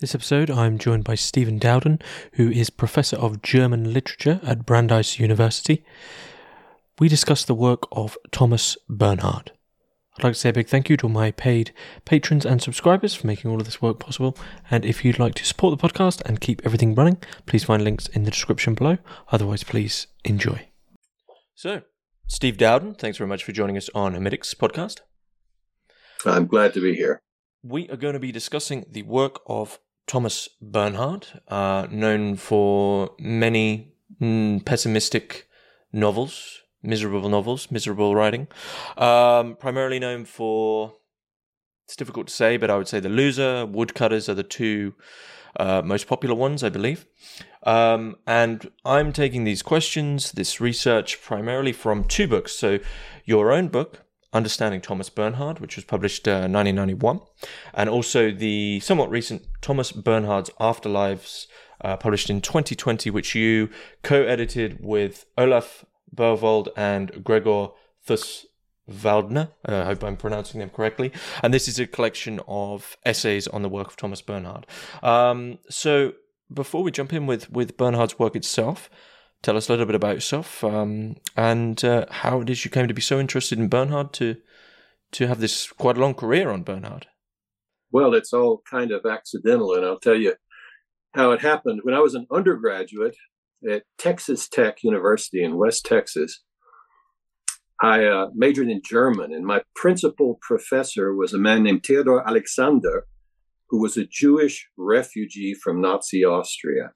This episode, I'm joined by Stephen Dowden, who is Professor of German Literature at Brandeis University. We discuss the work of Thomas Bernhard. I'd like to say a big thank you to all my paid patrons and subscribers for making all of this work possible, and if you'd like to support the podcast and keep everything running, please find links in the description below. Otherwise, please enjoy. So, Steve Dowden, thanks very much for joining us on Hermitix podcast. I'm glad to be here. We are going to be discussing the work of Thomas Bernhard, known for many pessimistic novels, miserable writing, primarily known for, it's difficult to say, but I would say The Loser, Woodcutters are the two most popular ones, I believe. And I'm taking these questions, this research, primarily from two books. So your own book, Understanding Thomas Bernhard, which was published 1991, and also the somewhat recent Thomas Bernhard's Afterlives, published in 2020, which you co-edited with Olaf Berwald and Gregor Thuswaldner. I hope I'm pronouncing them correctly. And this is a collection of essays on the work of Thomas Bernhard. So before we jump in with Bernhard's work itself, tell us a little bit about yourself and how it is you came to be so interested in Bernhard to have this quite long career on Bernhard. Well, it's all kind of accidental, and I'll tell you how it happened. When I was an undergraduate at Texas Tech University in West Texas, I majored in German, and my principal professor was a man named Theodor Alexander, who was a Jewish refugee from Nazi Austria.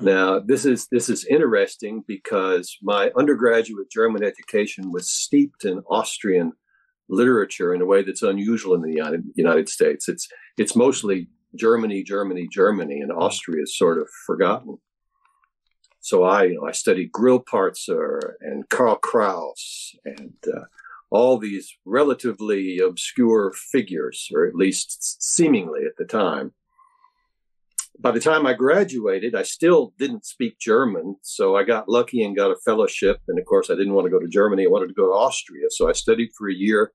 Now, this is interesting because my undergraduate German education was steeped in Austrian literature in a way that's unusual in the United States. It's mostly Germany, and Austria is sort of forgotten. So I studied Grillparzer and Karl Kraus and all these relatively obscure figures, or at least seemingly at the time. By the time I graduated, I still didn't speak German, so I got lucky and got a fellowship. And of course, I didn't want to go to Germany. I wanted to go to Austria. So I studied for a year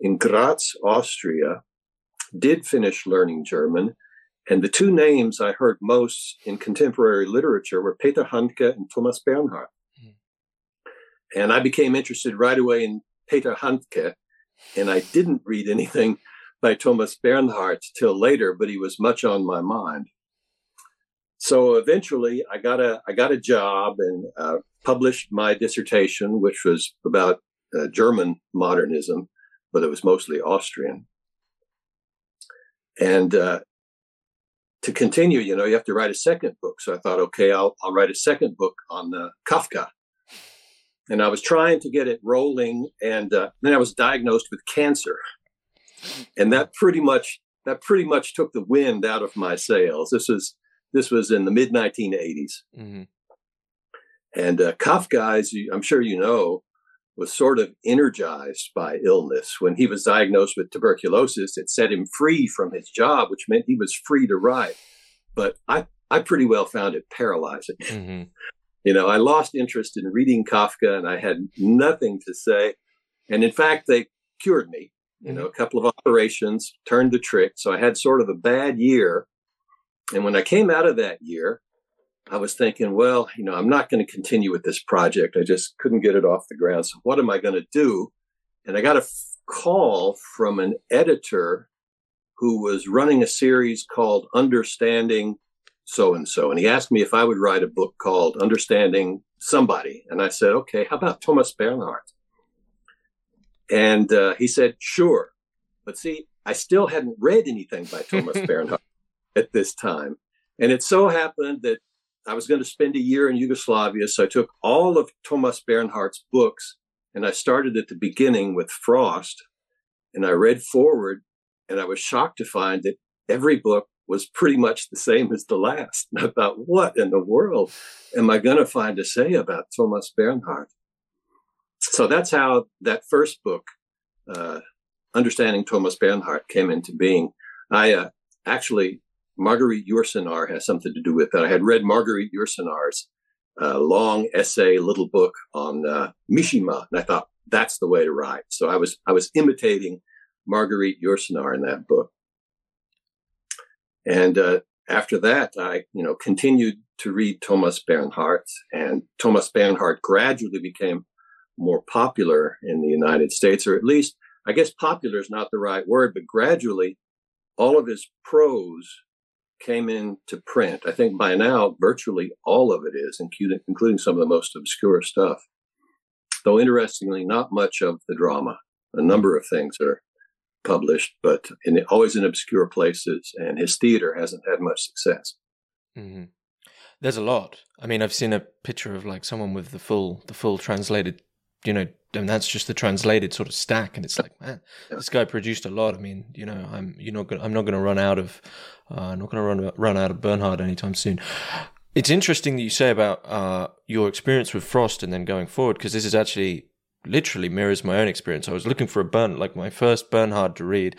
in Graz, Austria, did finish learning German. And the two names I heard most in contemporary literature were Peter Handke and Thomas Bernhard. And I became interested right away in Peter Handke, and I didn't read anything by Thomas Bernhard till later, but he was much on my mind. So eventually I got a job and published my dissertation, which was about German modernism, but it was mostly Austrian. And to continue, you have to write a second book. So I thought, okay, I'll write a second book on Kafka. And I was trying to get it rolling, and then I was diagnosed with cancer. And that pretty much took the wind out of my sails. This was in the mid-1980s. Mm-hmm. And Kafka, as I'm sure you know, was sort of energized by illness. When he was diagnosed with tuberculosis, it set him free from his job, which meant he was free to write. But I pretty well found it paralyzing. Mm-hmm. I lost interest in reading Kafka, and I had nothing to say. And in fact, they cured me. Mm-hmm. A couple of operations turned the trick. So I had sort of a bad year. And when I came out of that year, I was thinking, well, I'm not going to continue with this project. I just couldn't get it off the ground. So what am I going to do? And I got a call from an editor who was running a series called Understanding So-and-so. And he asked me if I would write a book called Understanding Somebody. And I said, okay, how about Thomas Bernhard? And he said, sure. But see, I still hadn't read anything by Thomas Bernhard at this time. And it so happened that I was going to spend a year in Yugoslavia. So I took all of Thomas Bernhard's books, and I started at the beginning with Frost, and I read forward, and I was shocked to find that every book was pretty much the same as the last. And I thought, what in the world am I going to find to say about Thomas Bernhard? So that's how that first book, Understanding Thomas Bernhard, came into being. I actually, Marguerite Yourcenar has something to do with that. I had read Marguerite Yourcenar's long essay, little book on Mishima, and I thought that's the way to write. So I was imitating Marguerite Yourcenar in that book, And after that, I, continued to read Thomas Bernhard, and Thomas Bernhard gradually became more popular in the United States, or at least, I guess popular is not the right word, but gradually all of his prose came into print. I think by now, virtually all of it is, including some of the most obscure stuff. Though interestingly, not much of the drama. A number of things are published, but always in obscure places, and his theater hasn't had much success. Mm-hmm. There's a lot. I mean, I've seen a picture of like someone with the full translated, and that's just the translated sort of stack, and it's like, man, this guy produced a lot. I mean, I'm not going to run out of Bernhard anytime soon. It's interesting that you say about your experience with Frost and then going forward, because this is actually literally mirrors my own experience. I was looking for my first Bernhard to read,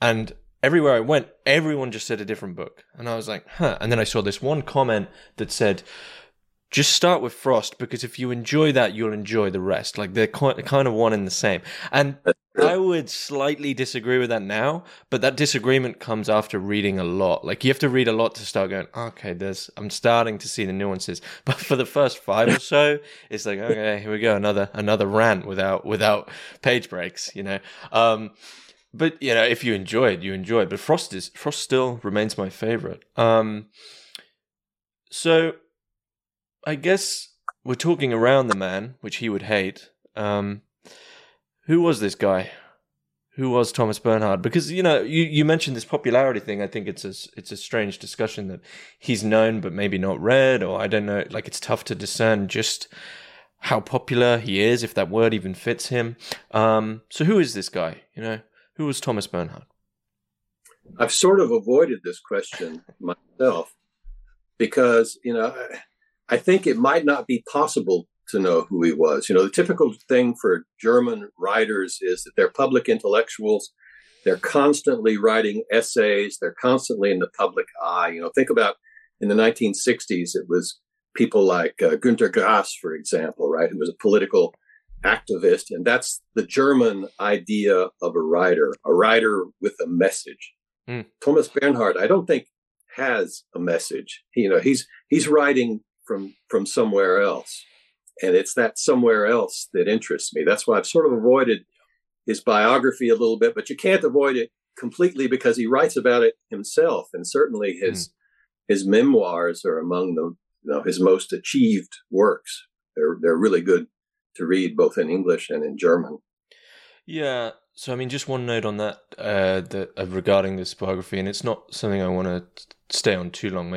and everywhere I went, everyone just said a different book. And I was like, huh. And then I saw this one comment that said, just start with Frost, because if you enjoy that, you'll enjoy the rest. Like, they're kind of one and the same. And I would slightly disagree with that now, but that disagreement comes after reading a lot. Like, you have to read a lot to start going, okay, I'm starting to see the nuances. But for the first five or so, it's like, okay, here we go, another rant without page breaks, But, if you enjoy it, you enjoy it. But Frost still remains my favorite. So I guess we're talking around the man, which he would hate. Who was this guy? Who was Thomas Bernhard? Because, you mentioned this popularity thing. I think it's a strange discussion that he's known but maybe not read, or I don't know. Like, it's tough to discern just how popular he is, if that word even fits him. So who is this guy, Who was Thomas Bernhard? I've sort of avoided this question myself because, I think it might not be possible to know who he was. The typical thing for German writers is that they're public intellectuals. They're constantly writing essays. They're constantly in the public eye. Think about in the 1960s, it was people like Günter Grass, for example, right, who was a political activist, and that's the German idea of a writer with a message. Thomas Bernhard, I don't think, has a message. He's writing from somewhere else, and it's that somewhere else that interests me. That's why I've sort of avoided his biography a little bit, but you can't avoid it completely because he writes about it himself, and certainly his memoirs are among the his most achieved works. They're really good to read, both in English and in German. Yeah. So, I mean, just one note on that, regarding this biography, and it's not something I want to stay on too long.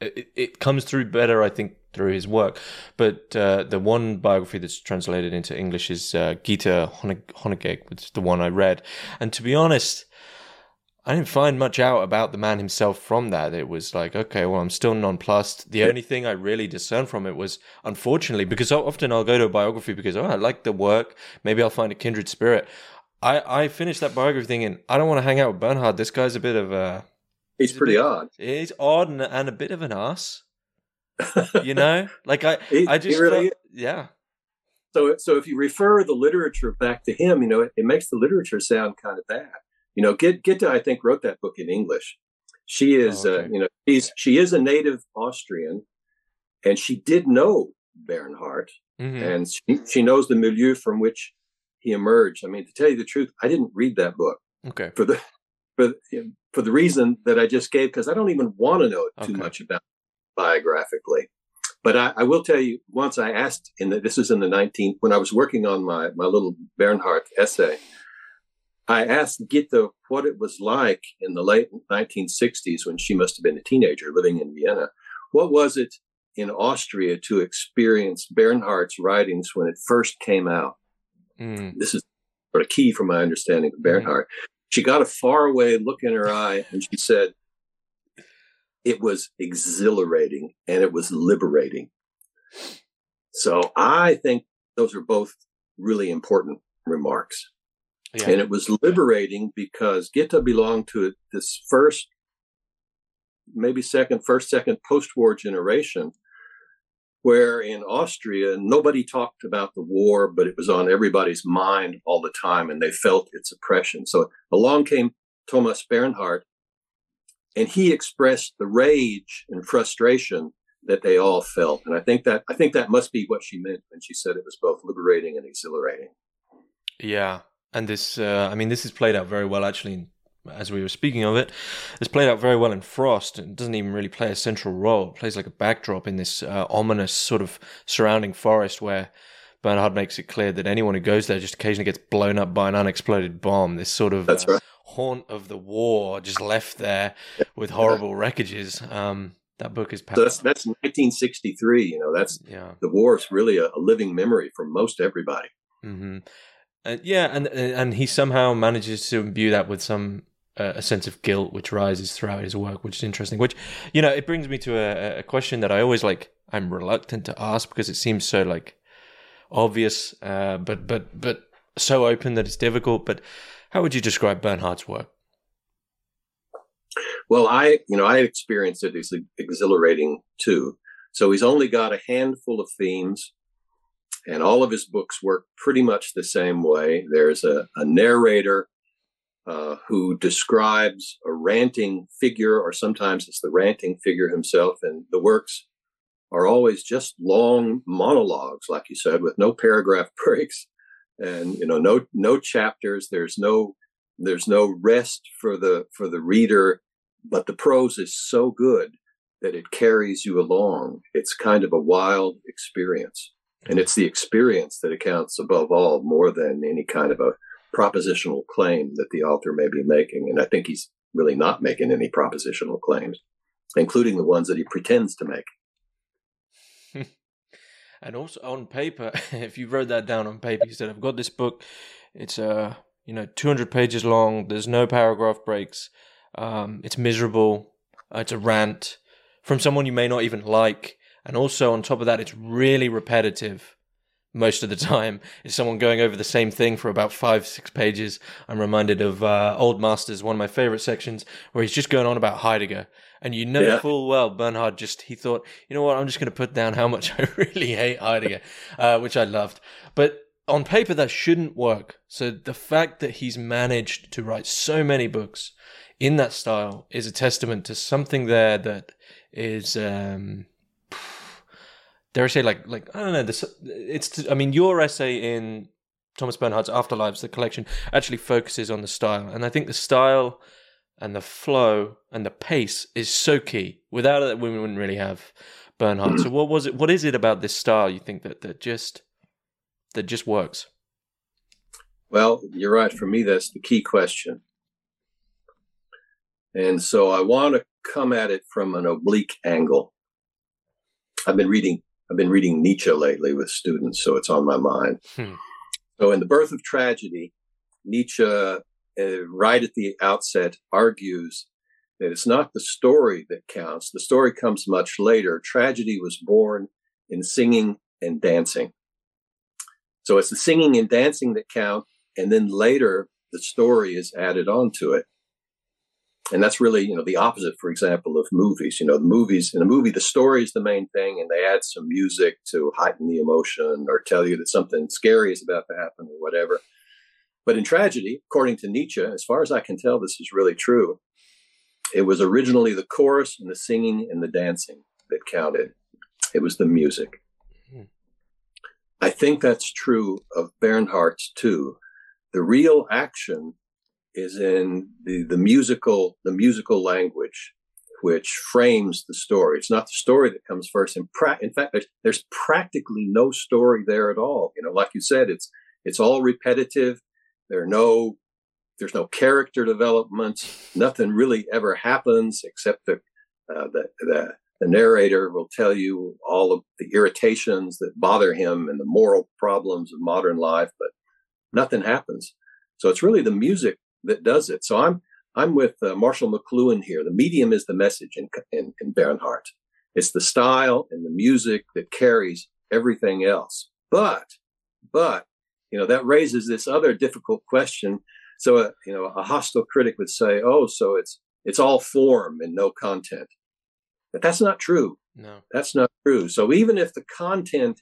It comes through better, I think, through his work. But the one biography that's translated into English is Gitta Honegger, which is the one I read. And to be honest, I didn't find much out about the man himself from that. It was like, okay, well, I'm still nonplussed. The only thing I really discerned from it was, unfortunately, because often I'll go to a biography because, I like the work. Maybe I'll find a kindred spirit. I finished that biography thinking, I don't want to hang out with Bernhard. This guy's a bit of a... He's pretty odd. He's odd and a bit of an ass. Like, I just really felt. So if you refer the literature back to him, it makes the literature sound kind of bad. Gitta, I think, wrote that book in English. She is, she is a native Austrian, and she did know Bernhard, and she knows the milieu from which he emerged. I mean, to tell you the truth, I didn't read that book. Okay. For the reason that I just gave, because I don't even want to know too much about it biographically. But I will tell you, once I asked, this was in the 19th, when I was working on my little Bernhard essay, I asked Gitta what it was like in the late 1960s, when she must have been a teenager living in Vienna. What was it in Austria to experience Bernhard's writings when it first came out? This is sort of key for my understanding of Bernhard. She got a faraway look in her eye, and she said, it was exhilarating and it was liberating. So I think those are both really important remarks. Yeah. And it was liberating because Gitta belonged to this first, second post-war generation, where in Austria, nobody talked about the war, but it was on everybody's mind all the time, and they felt its oppression. So along came Thomas Bernhard And he expressed the rage and frustration that they all felt. And I think that must be what she meant when she said it was both liberating and exhilarating. Yeah. And this, this is played out very well, actually, as we were speaking of it. It's played out very well in Frost. It doesn't even really play a central role. It plays like a backdrop in this ominous sort of surrounding forest where Bernhard makes it clear that anyone who goes there just occasionally gets blown up by an unexploded bomb. This sort of haunt of the war just left there with horrible wreckages. That book is powerful. So that's 1963. The war is really a living memory for most everybody. Mm-hmm. And he somehow manages to imbue that with some a sense of guilt which rises throughout his work, which is interesting. Which, it brings me to a question that I always I'm reluctant to ask because it seems so obvious, but so open that it's difficult. But how would you describe Bernhard's work? Well, I experienced it as exhilarating too. So he's only got a handful of themes, and all of his books work pretty much the same way. There's a narrator who describes a ranting figure, or sometimes it's the ranting figure himself, and the works are always just long monologues, like you said, with no paragraph breaks, and no chapters. There's no rest for the reader, but the prose is so good that it carries you along. It's kind of a wild experience. And it's the experience that accounts above all, more than any kind of a propositional claim that the author may be making. And I think he's really not making any propositional claims, including the ones that he pretends to make. And also on paper, if you wrote that down on paper, you said, I've got this book, it's 200 pages long, there's no paragraph breaks, it's miserable, it's a rant from someone you may not even like. And also, on top of that, it's really repetitive most of the time. It's someone going over the same thing for about 5-6 pages. I'm reminded of Old Masters, one of my favorite sections, where he's just going on about Heidegger. And full well Bernhard he thought, you know what, I'm just going to put down how much I really hate Heidegger, which I loved. But on paper, that shouldn't work. So the fact that he's managed to write so many books in that style is a testament to something there that is... Dare I say, I don't know. Your essay in Thomas Bernhard's Afterlives, the collection, actually focuses on the style. And I think the style and the flow and the pace is so key. Without it, we wouldn't really have Bernhard. So what is it about this style you think that just works? Well, you're right. For me, that's the key question. And so I want to come at it from an oblique angle. I've been reading Nietzsche lately with students, so it's on my mind. So in The Birth of Tragedy, Nietzsche, right at the outset, argues that it's not the story that counts. The story comes much later. Tragedy was born in singing and dancing. So it's the singing and dancing that count, and then later the story is added on to it. And that's really, the opposite, for example, of movies. The story is the main thing, and they add some music to heighten the emotion or tell you that something scary is about to happen or whatever. But in tragedy, according to Nietzsche, as far as I can tell, this is really true. It was originally the chorus and the singing and the dancing that counted. It was the music. I think that's true of Bernhard's too. The real action is in the musical language, which frames the story. It's not the story that comes first. In fact, there's practically no story there at all. Like you said, it's all repetitive. There's no character development. Nothing really ever happens except the narrator will tell you all of the irritations that bother him and the moral problems of modern life, but nothing happens. So it's really the music that does it. So I'm with Marshall McLuhan here. The medium is the message in Bernhard. It's the style and the music that carries everything else. But that raises this other difficult question. So a hostile critic would say, "Oh, so it's all form and no content." But that's not true. No, that's not true. So even if the content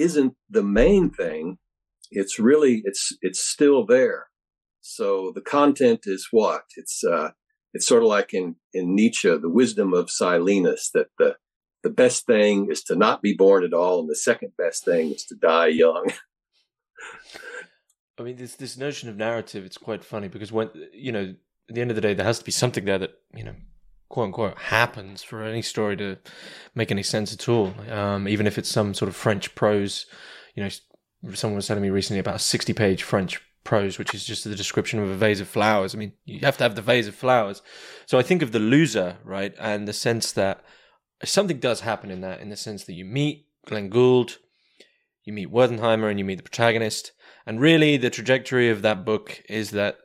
isn't the main thing, it's still there. So the content is what? It's It's sort of like in Nietzsche, the wisdom of Silenus, that the best thing is to not be born at all, and the second best thing is to die young. I mean, this notion of narrative, it's quite funny because, when you know, at the end of the day, there has to be something there that, you know, quote unquote, happens for any story to make any sense at all. Even if it's some sort of French prose, you know, someone was telling me recently about a 60-page French prose, which is just the description of a vase of flowers. I mean, you have to have the vase of flowers. So I think of The Loser, right? And the sense that something does happen in that, in the sense that you meet Glenn Gould, you meet Wertheimer, and you meet the protagonist. And really, the trajectory of that book is that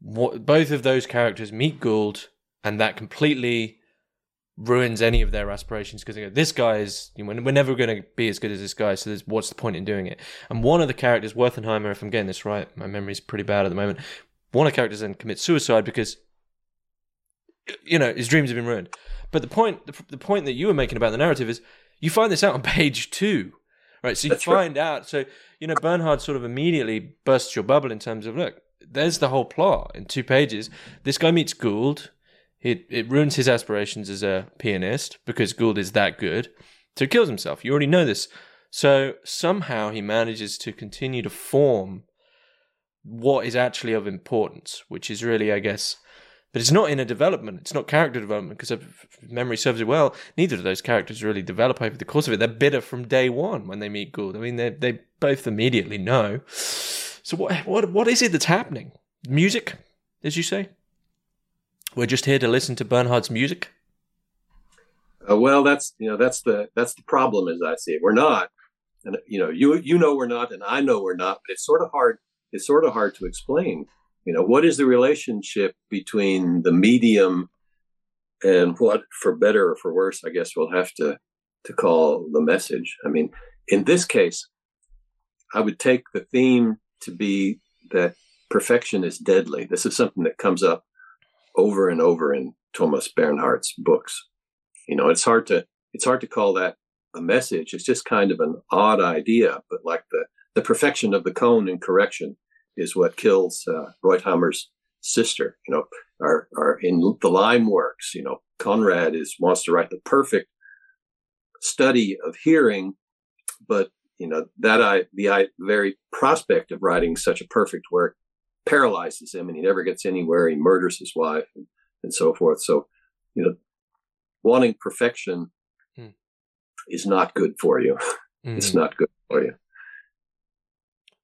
both of those characters meet Gould, and that completely ruins any of their aspirations, because they go, this guy is, you know, we're never going to be as good as this guy, so what's the point in doing it? And one of the characters, Wertheimer, if I'm getting this right, my memory's pretty bad at the moment, one of the characters then commits suicide because, you know, his dreams have been ruined. But the point that you were making about the narrative is you find this out on page 2, right? So you find out. So, you know, Bernhard sort of immediately bursts your bubble in terms of, look, there's the whole plot in 2 pages. This guy meets Gould. It ruins his aspirations as a pianist because Gould is that good. So he kills himself. You already know this. So somehow he manages to continue to form what is actually of importance, which is really, I guess, but it's not inner development. It's not character development, because if memory serves you well, neither of those characters really develop over the course of it. They're bitter from day one when they meet Gould. I mean, they both immediately know. So what is it that's happening? Music, as you say? We're just here to listen to Bernhard's music. Well, that's the problem, as I see it. We're not, and you know we're not, and I know we're not. But it's sort of hard. It's sort of hard to explain. You know, what is the relationship between the medium and what, for better or for worse, I guess we'll have to call the message. I mean, in this case, I would take the theme to be that perfection is deadly. This is something that comes up over and over in Thomas Bernhard's books. You know, it's hard to call that a message. It's just kind of an odd idea, but like the perfection of the cone in Correction is what kills Wertheimer's sister. You know, are in the lime works, you know, Conrad wants to write the perfect study of hearing, but you know, the very prospect of writing such a perfect work paralyzes him, and he never gets anywhere. He murders his wife and so forth. So, you know, wanting perfection is not good for you. Mm. It's not good for you.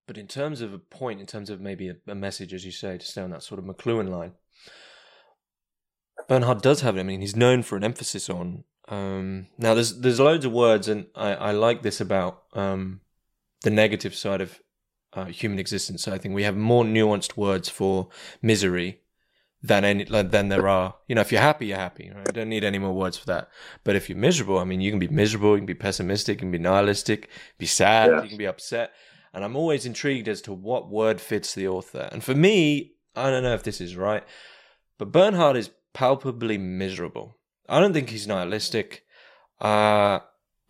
But in terms of a point, in terms of maybe a message, as you say, to stay on that sort of McLuhan line, Bernhard does have it. I mean, he's known for an emphasis on. Now, there's loads of words, and I like this about the negative side of human existence. So I think we have more nuanced words for misery than there are. You know, if you're happy, you're happy. Right? You don't need any more words for that. But if you're miserable, I mean, you can be miserable, you can be pessimistic, you can be nihilistic, be sad, yeah. You can be upset. And I'm always intrigued as to what word fits the author. And for me, I don't know if this is right, but Bernhard is palpably miserable. I don't think he's nihilistic. I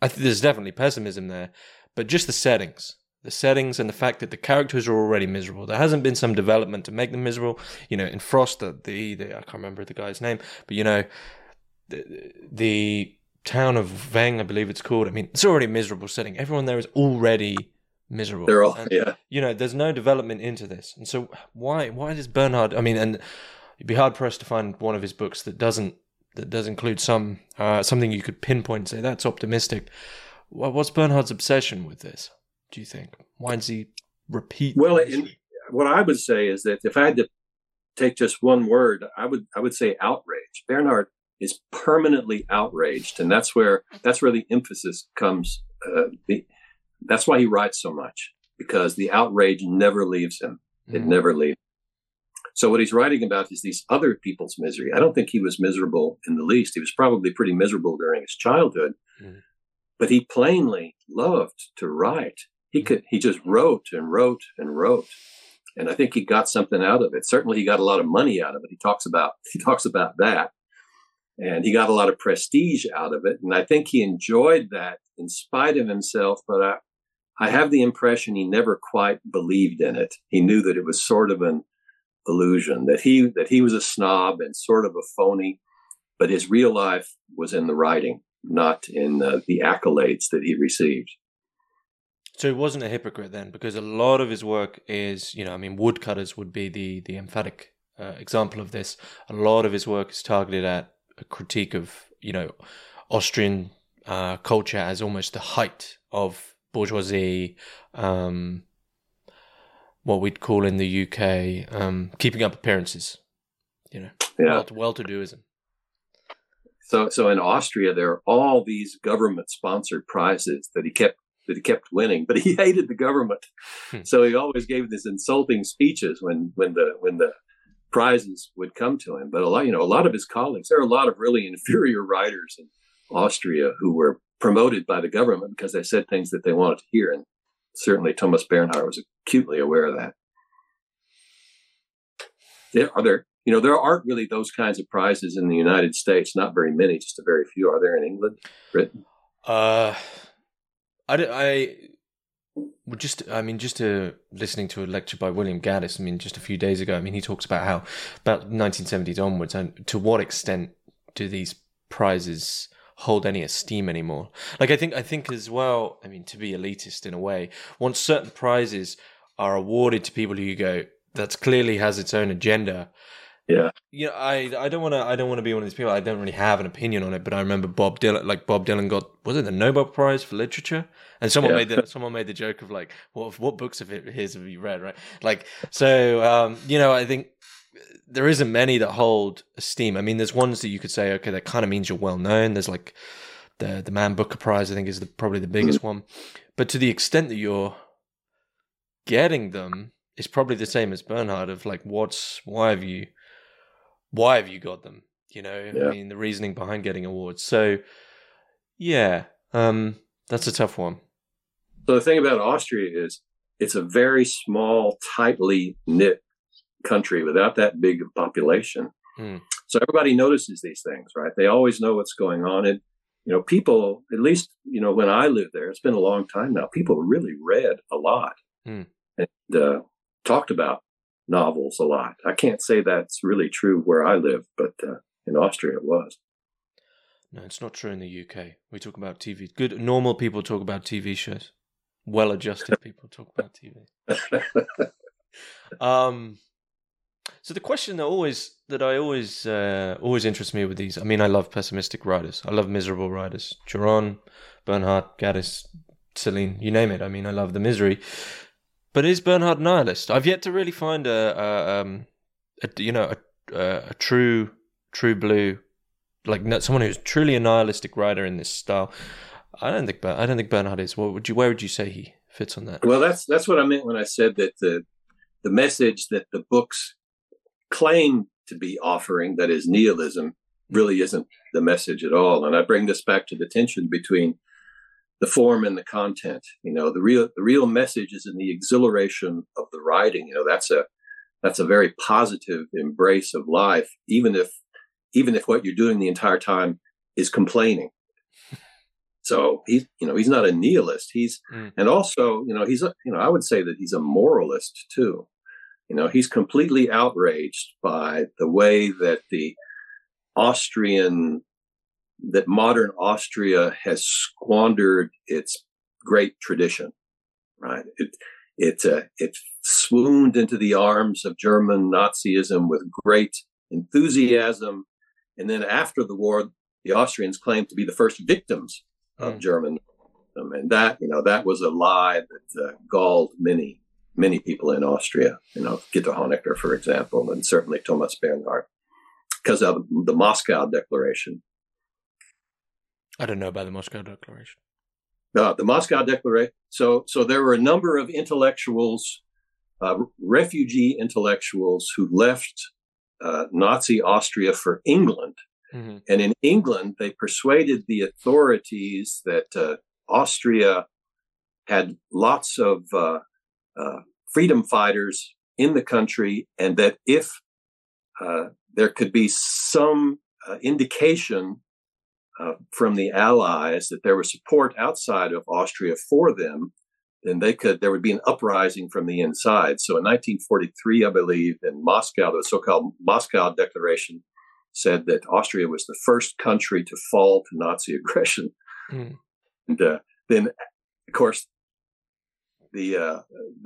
think there's definitely pessimism there, but just the settings. The settings and the fact that the characters are already miserable. There hasn't been some development to make them miserable. You know, in Frost, the I can't remember the guy's name, but you know, the town of Veng, I believe it's called. I mean, it's already a miserable setting. Everyone there is already miserable. They're all, and, yeah. You know, there's no development into this. And so why does Bernhard, I mean, and you'd be hard pressed to find one of his books that does include some something you could pinpoint and say, that's optimistic. What's Bernhard's obsession with this? Do you think? Why does he repeat? Well, what I would say is that if I had to take just one word, I would say outrage. Bernhard is permanently outraged, and that's where the emphasis comes. That's why he writes so much, because the outrage never leaves him. It never leaves. So what he's writing about is these other people's misery. I don't think he was miserable in the least. He was probably pretty miserable during his childhood, but he plainly loved to write. He just wrote and wrote and wrote. And I think he got something out of it. Certainly he got a lot of money out of it. He talks about that. And he got a lot of prestige out of it. And I think he enjoyed that in spite of himself, but I have the impression he never quite believed in it. He knew that it was sort of an illusion, that he was a snob and sort of a phony, but his real life was in the writing, not in the accolades that he received. So he wasn't a hypocrite then, because a lot of his work is, you know, I mean, Woodcutters would be the emphatic example of this. A lot of his work is targeted at a critique of, you know, Austrian culture as almost the height of bourgeoisie, what we'd call in the UK, keeping up appearances, you know, yeah. Well-to-doism. So in Austria, there are all these government-sponsored prizes that he kept winning, but he hated the government. So he always gave these insulting speeches when the prizes would come to him. But a lot of his colleagues, there are a lot of really inferior writers in Austria who were promoted by the government because they said things that they wanted to hear. And certainly Thomas Bernhard was acutely aware of that. There aren't really those kinds of prizes in the United States, not very many, just a very few. Are there in England, Britain? Listening to a lecture by William Gaddis, I mean, just a few days ago, I mean, he talks about how, about 1970s onwards, and to what extent do these prizes hold any esteem anymore? Like, I think as well, I mean, to be elitist in a way, once certain prizes are awarded to people who you go, that clearly has its own agenda. Yeah. You know, I don't want to be one of these people. I don't really have an opinion on it, but I remember Bob Dylan got, was it the Nobel Prize for Literature? And someone made the joke of like, what books of his have you read, right? Like, so you know, I think there isn't many that hold esteem. I mean, there's ones that you could say, okay, that kind of means you're well known. There's like the Man Booker Prize, I think, is probably the biggest one. But to the extent that you're getting them, it's probably the same as Bernhard of like, why have you got them? You know, yeah. I mean, the reasoning behind getting awards. So, yeah, that's a tough one. So the thing about Austria is it's a very small, tightly knit country without that big of population. Mm. So everybody notices these things, right? They always know what's going on. And, you know, people, at least, you know, when I lived there, it's been a long time now, people really read a lot and talked about novels a lot. I can't say that's really true where I live, but in Austria it was. No, it's not true in the UK. We talk about TV. Good, normal people talk about TV shows. Well-adjusted people talk about TV. So the question that always interests me with these, I mean, I love pessimistic writers. I love miserable writers. Geron, Bernhard, Gaddis, Celine, you name it. I mean, I love the misery. But is Bernhard nihilist? I've yet to really find a true blue, like someone who's truly a nihilistic writer in this style. I don't think Bernhard is. Where would you say he fits on that? Well, that's what I meant when I said that the message that the books claim to be offering, that is nihilism, really isn't the message at all. And I bring this back to the tension between the form and the content. You know, the real message is in the exhilaration of the writing. You know, that's a very positive embrace of life, even if what you're doing the entire time is complaining. So he's not a nihilist. And also, you know, I would say that he's a moralist too. You know, he's completely outraged by the way that that modern Austria has squandered its great tradition, right? It swooned into the arms of German Nazism with great enthusiasm, and then after the war, the Austrians claimed to be the first victims of German Nazism, and that was a lie that galled many people in Austria. You know, Gitta Honegger, for example, and certainly Thomas Bernhard, because of the Moscow Declaration. I don't know about the Moscow Declaration. The Moscow Declaration. So there were a number of intellectuals, refugee intellectuals, who left Nazi Austria for England. Mm-hmm. And in England, they persuaded the authorities that Austria had lots of freedom fighters in the country, and that if there could be some indication from the Allies that there was support outside of Austria for them, then they could, there would be an uprising from the inside. So in 1943, I believe, in Moscow, the so-called Moscow Declaration said that Austria was the first country to fall to Nazi aggression. Mm. And then, of course, the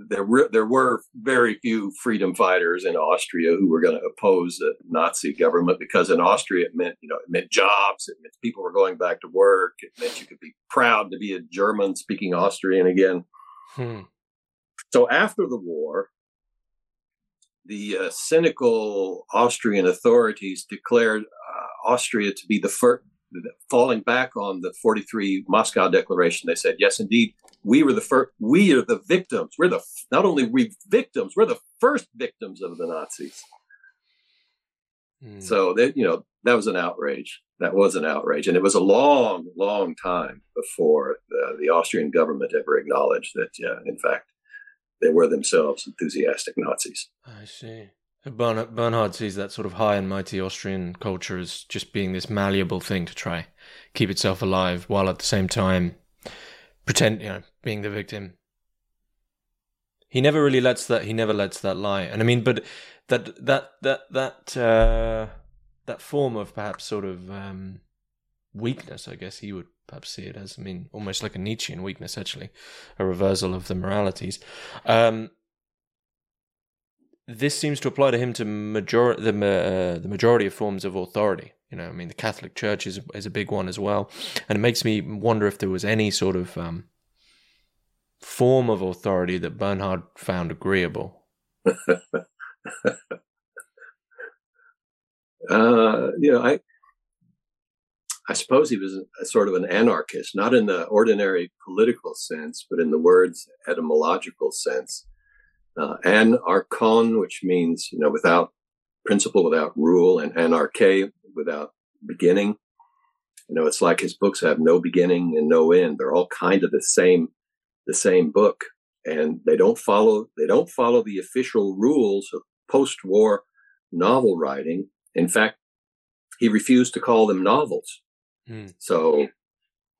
there were very few freedom fighters in Austria who were going to oppose the Nazi government, because in Austria it meant, you know, it meant jobs, it meant people were going back to work, it meant you could be proud to be a German speaking Austrian again. Hmm. So after the war, the cynical Austrian authorities declared Austria to be the first, falling back on the 43 Moscow Declaration. They said, yes, indeed, we were the first, we are the victims. We're the, not only we victims, we're the first victims of the Nazis. Mm. So that, you know, that was an outrage. That was an outrage. And it was a long, long time before the Austrian government ever acknowledged that, in fact, they were themselves enthusiastic Nazis. I see. Bernhard sees that sort of high and mighty Austrian culture as just being this malleable thing to try keep itself alive, while at the same time pretend, you know, being the victim. He never really lets that. He never lets that lie. And I mean, but that form of perhaps sort of weakness, I guess he would perhaps see it as. I mean, almost like a Nietzschean weakness, actually, a reversal of the moralities. This seems to apply to him to the majority of forms of authority. You know, I mean, the Catholic Church is a big one as well. And it makes me wonder if there was any sort of form of authority that Bernhard found agreeable. I suppose he was a sort of an anarchist, not in the ordinary political sense, but in the word's etymological sense. Anarchon, which means, you know, without principle, without rule, and anarche, without beginning. You know, it's like his books have no beginning and no end. They're all kind of the same book, and they don't follow the official rules of post-war novel writing. In fact, he refused to call them novels. Mm. So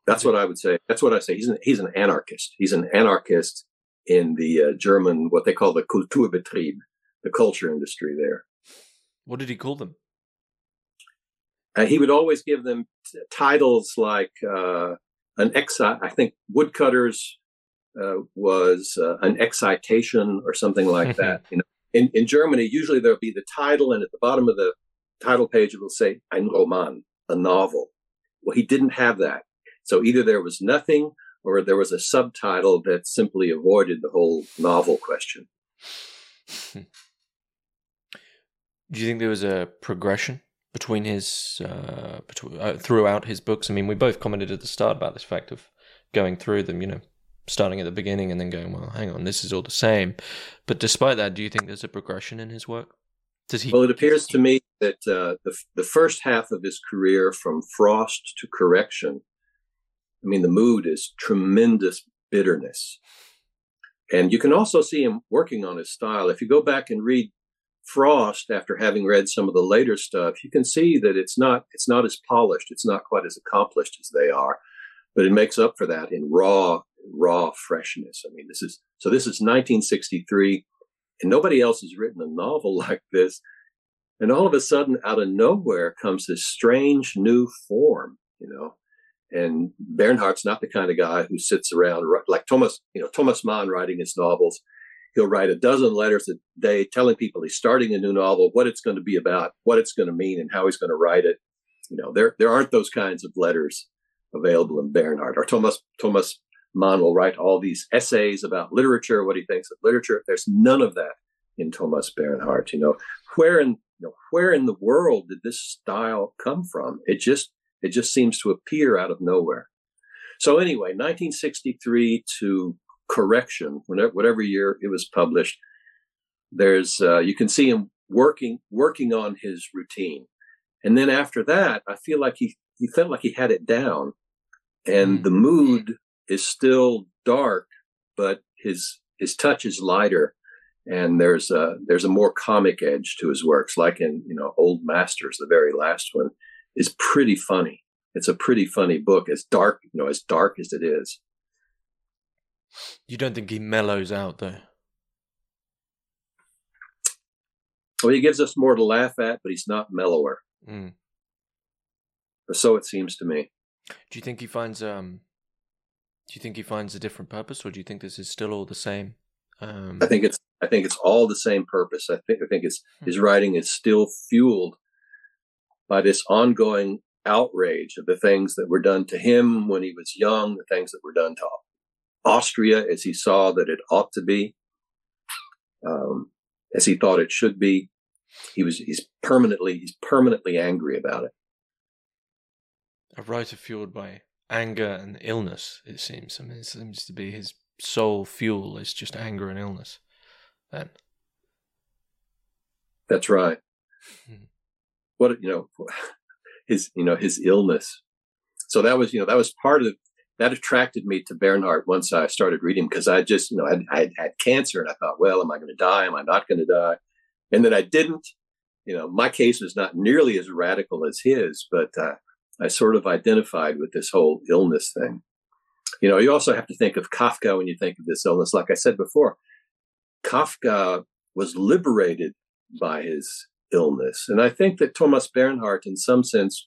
that's what I would say. That's what I say. He's an anarchist. He's an anarchist in the German, what they call the Kulturbetrieb, the culture industry there. What did he call them? He would always give them titles like an excite. I think Woodcutters was an excitation or something like that. You know, in Germany, usually there'll be the title, and at the bottom of the title page, it will say ein Roman, a novel. Well, he didn't have that. So either there was nothing, or there was a subtitle that simply avoided the whole novel question. Do you think there was a progression between his throughout his books? I mean, we both commented at the start about this fact of going through them, you know, starting at the beginning and then going, well, hang on, this is all the same. But despite that, do you think there's a progression in his work? Well, it appears to me that the first half of his career, from Frost to Correction, I mean, the mood is tremendous bitterness. And you can also see him working on his style. If you go back and read Frost after having read some of the later stuff, you can see that it's not as polished. It's not quite as accomplished as they are, but it makes up for that in raw freshness. I mean, this is 1963, and nobody else has written a novel like this. And all of a sudden, out of nowhere comes this strange new form, you know. And Bernhard's not the kind of guy who sits around like Thomas Mann writing his novels. He'll write a dozen letters a day telling people he's starting a new novel, what it's going to be about, what it's going to mean, and how he's going to write it. You know, there aren't those kinds of letters available in Bernhard. Or Thomas Mann will write all these essays about literature, what he thinks of literature. There's none of that in Thomas Bernhard. You know, where in the world did this style come from? It just seems to appear out of nowhere. So anyway, 1963 to Correction, whatever year it was published, there's you can see him working on his routine. And then after that, I feel like he felt like he had it down, and the mood is still dark, but his touch is lighter, and there's a more comic edge to his works, like in, you know, Old Masters, the very last one. Is pretty funny. It's a pretty funny book, as dark, you know, as dark as it is. You don't think he mellows out, though? Well, he gives us more to laugh at, but he's not mellower. Mm. So it seems to me. Do you think he finds a different purpose, or do you think this is still all the same? I think it's all the same purpose. I think it's his writing is still fueled by this ongoing outrage of the things that were done to him when he was young, the things that were done to Austria as he saw that it ought to be, as he thought it should be. He's permanently angry about it. A writer fueled by anger and illness, it seems. I mean, it seems to be his sole fuel is just anger and illness. Then. That's right. Mm-hmm. His illness. So that was part of that attracted me to Bernhard once I started reading, because I just, I had cancer and I thought, well, am I going to die? Am I not going to die? And then I didn't. My case was not nearly as radical as his, but I sort of identified with this whole illness thing. You also have to think of Kafka when you think of this illness. Like I said before, Kafka was liberated by his illness. And I think that Thomas Bernhard, in some sense,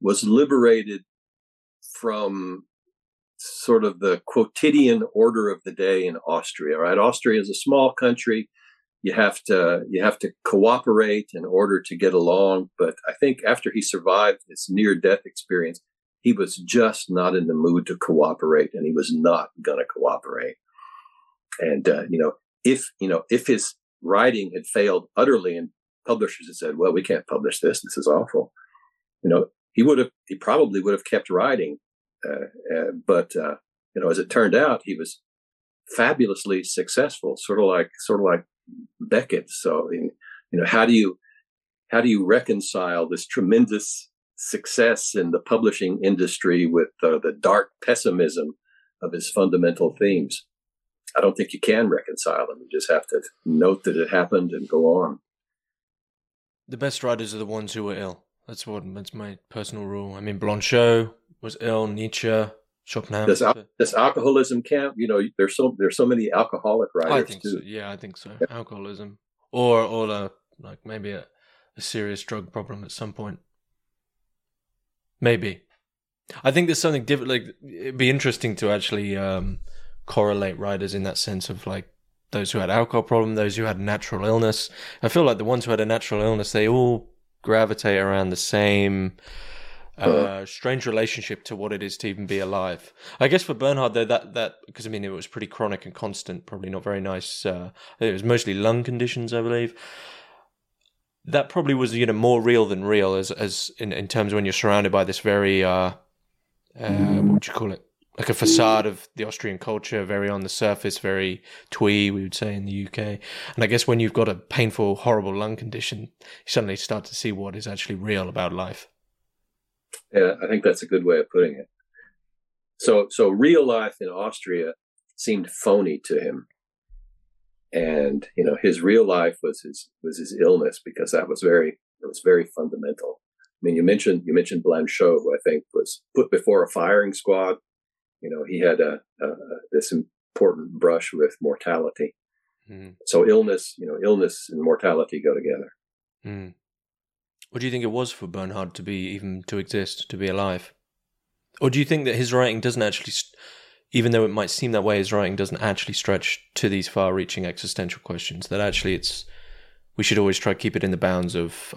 was liberated from sort of the quotidian order of the day in Austria, right? Austria is a small country. You have to cooperate in order to get along. But I think after he survived this near-death experience, he was just not in the mood to cooperate, and he was not going to cooperate. And, if his writing had failed utterly and publishers had said, well, we can't publish this, this is awful, he probably would have kept writing. But as it turned out, he was fabulously successful, sort of like Beckett. So, how do you reconcile this tremendous success in the publishing industry with the dark pessimism of his fundamental themes? I don't think you can reconcile them. You just have to note that it happened and go on. The best writers are the ones who are ill. That's my personal rule. I mean, Blanchot was ill, Nietzsche, Schopenhauer. Does alcoholism count? There's so many alcoholic writers. I think so. Yeah, I think so. Yeah. Alcoholism, or maybe a serious drug problem at some point. Maybe. I think there's something different. Like, it'd be interesting to actually correlate writers in that sense of, like, those who had alcohol problem, those who had natural illness. I feel like the ones who had a natural illness, they all gravitate around the same strange relationship to what it is to even be alive. I guess for Bernhard, though, that because it was pretty chronic and constant, probably not very nice. It was mostly lung conditions, I believe. That probably was, more real than real, as in terms of when you're surrounded by this very what would you call it? Like a facade of the Austrian culture, very on the surface, very twee, we would say in the UK. And I guess when you've got a painful, horrible lung condition, you suddenly start to see what is actually real about life. Yeah, I think that's a good way of putting it. So real life in Austria seemed phony to him. And, his real life was his illness, because it was very fundamental. I mean, you mentioned Blanchot, who I think was put before a firing squad. He had this important brush with mortality. Mm. So illness and mortality go together. Mm. What do you think it was for Bernhard to exist, to be alive? Or do you think that his writing doesn't actually, even though it might seem that way, his writing doesn't actually stretch to these far-reaching existential questions, that actually we should always try to keep it in the bounds of,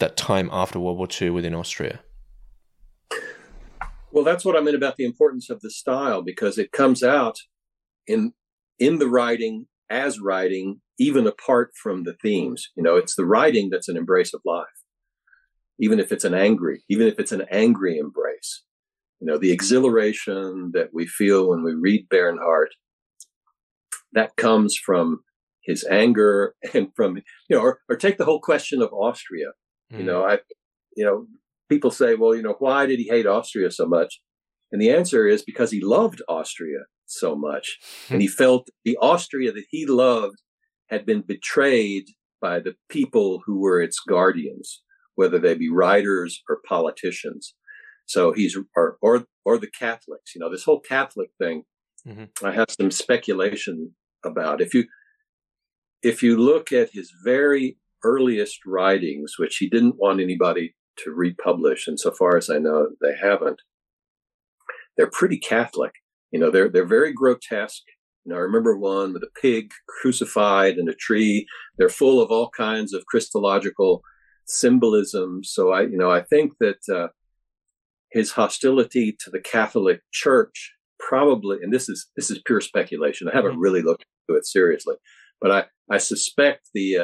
that time after World War II within Austria? Well, that's what I meant about the importance of the style, because it comes out in the writing as writing, even apart from the themes. It's the writing that's an embrace of life, even if it's an angry embrace. The exhilaration that we feel when we read Bernhard, that comes from his anger and from or take the whole question of Austria. Mm. People say, well, why did he hate Austria so much? And the answer is because he loved Austria so much. And he felt the Austria that he loved had been betrayed by the people who were its guardians, whether they be writers or politicians. So he's or the Catholics, you know, this whole Catholic thing. Mm-hmm. I have some speculation about if you look at his very earliest writings, which he didn't want anybody to republish, and so far as I know, they haven't. They're pretty Catholic, you know. They're very grotesque. You know, I remember one with a pig crucified in a tree. They're full of all kinds of Christological symbolism. So I think that his hostility to the Catholic Church probably, and this is pure speculation. I haven't really looked into it seriously, but I suspect the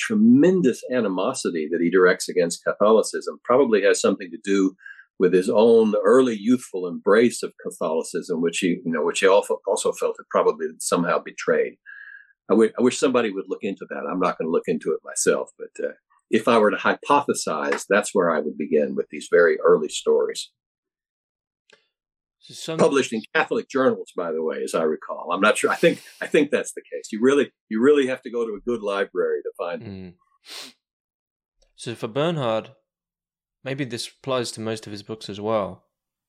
tremendous animosity that he directs against Catholicism probably has something to do with his own early youthful embrace of Catholicism, which he also felt had probably somehow betrayed. I wish somebody would look into that. I'm not going to look into it myself, but if I were to hypothesize, that's where I would begin with these very early stories. So published in Catholic journals, by the way, as I recall. I'm not sure. I think that's the case. You really have to go to a good library to find it. So for Bernhard, maybe this applies to most of his books as well.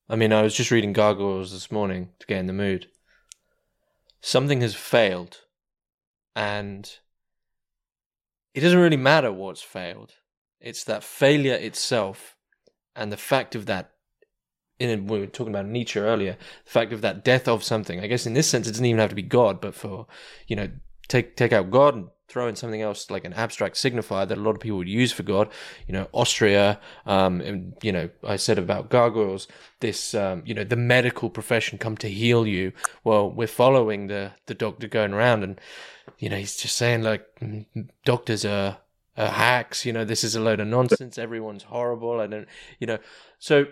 I mean, I was just reading Gargoyles this morning to get in the mood. Something has failed, and it doesn't really matter what's failed. It's that failure itself, and the fact of that, we were talking about Nietzsche earlier, the fact of that death of something. I guess in this sense, it doesn't even have to be God, but for, you know, take out God and throw in something else, like an abstract signifier that a lot of people would use for God, you know, Austria, and, you know, I said about Gargoyles, this, you know, the medical profession come to heal you. Well, we're following the doctor going around and, you know, he's just saying, like, doctors are hacks, you know, this is a load of nonsense, everyone's horrible, I don't, you know. So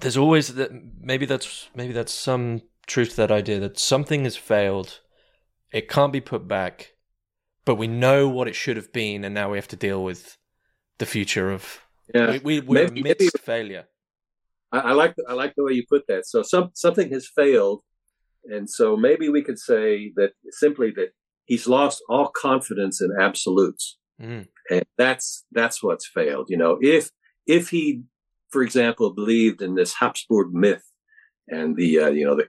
there's always that, maybe that's some truth to that idea that something has failed, it can't be put back, but we know what it should have been, and now we have to deal with the future of we're amidst failure. I like the way you put that. So something has failed, and so maybe we could say that simply that he's lost all confidence in absolutes, and that's what's failed. You know, if he, for example, believed in this Habsburg myth and the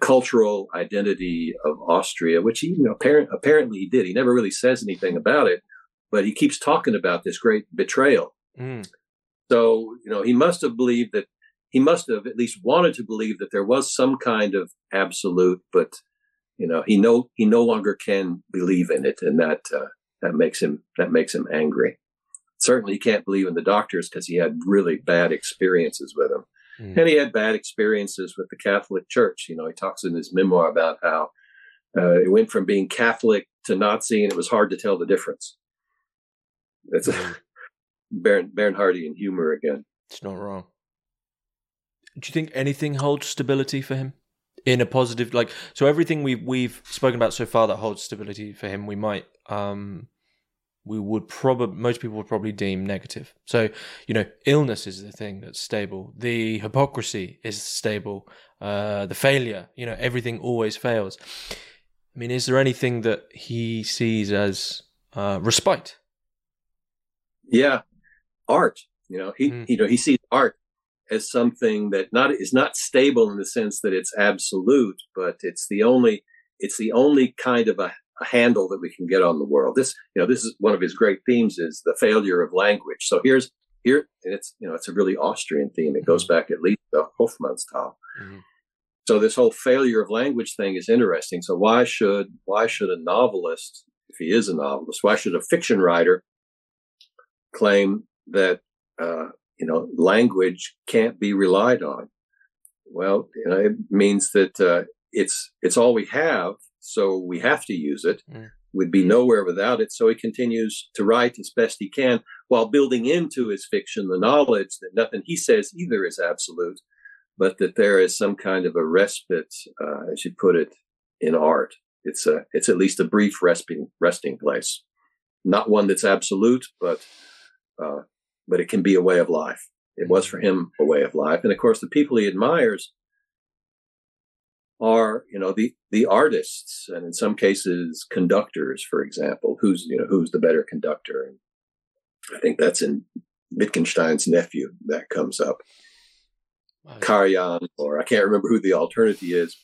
cultural identity of Austria, which he, you know, apparently he did. He never really says anything about it, but he keeps talking about this great betrayal. So, you know, he must have at least wanted to believe that there was some kind of absolute, but, you know, he no longer can believe in it, and that makes him angry. Certainly, he can't believe in the doctors because he had really bad experiences with them. And he had bad experiences with the Catholic Church. You know, he talks in his memoir about how it went from being Catholic to Nazi, and it was hard to tell the difference. That's Bernhardian humor again. It's not wrong. Do you think anything holds stability for him in a positive, like, so everything we've spoken about so far that holds stability for him, most people would probably deem negative. So, you know, illness is the thing that's stable. The hypocrisy is stable. The failure, you know, everything always fails. I mean, is there anything that he sees as respite? Yeah, art. You know, he sees art as something that is not stable in the sense that it's absolute, but it's the only kind of a handle that we can get on the world. This is one of his great themes, is the failure of language. So here, and it's a really Austrian theme. It goes back at least to Hofmannsthal. So this whole failure of language thing is interesting. So why should a novelist, if he is a novelist, why should a fiction writer claim that, language can't be relied on? Well, you know, it means that it's all we have, so we have to use it. We'd be nowhere without it. So he continues to write as best he can while building into his fiction the knowledge that nothing he says either is absolute, but that there is some kind of a respite, as you put it, in art. It's at least a brief resting place, not one that's absolute, but it can be a way of life. It was for him a way of life, and of course the people he admires are, you know, the artists, and in some cases conductors, for example, who's the better conductor. And I think that's in Wittgenstein's Nephew that comes up. Karajan, or I can't remember who the alternative is,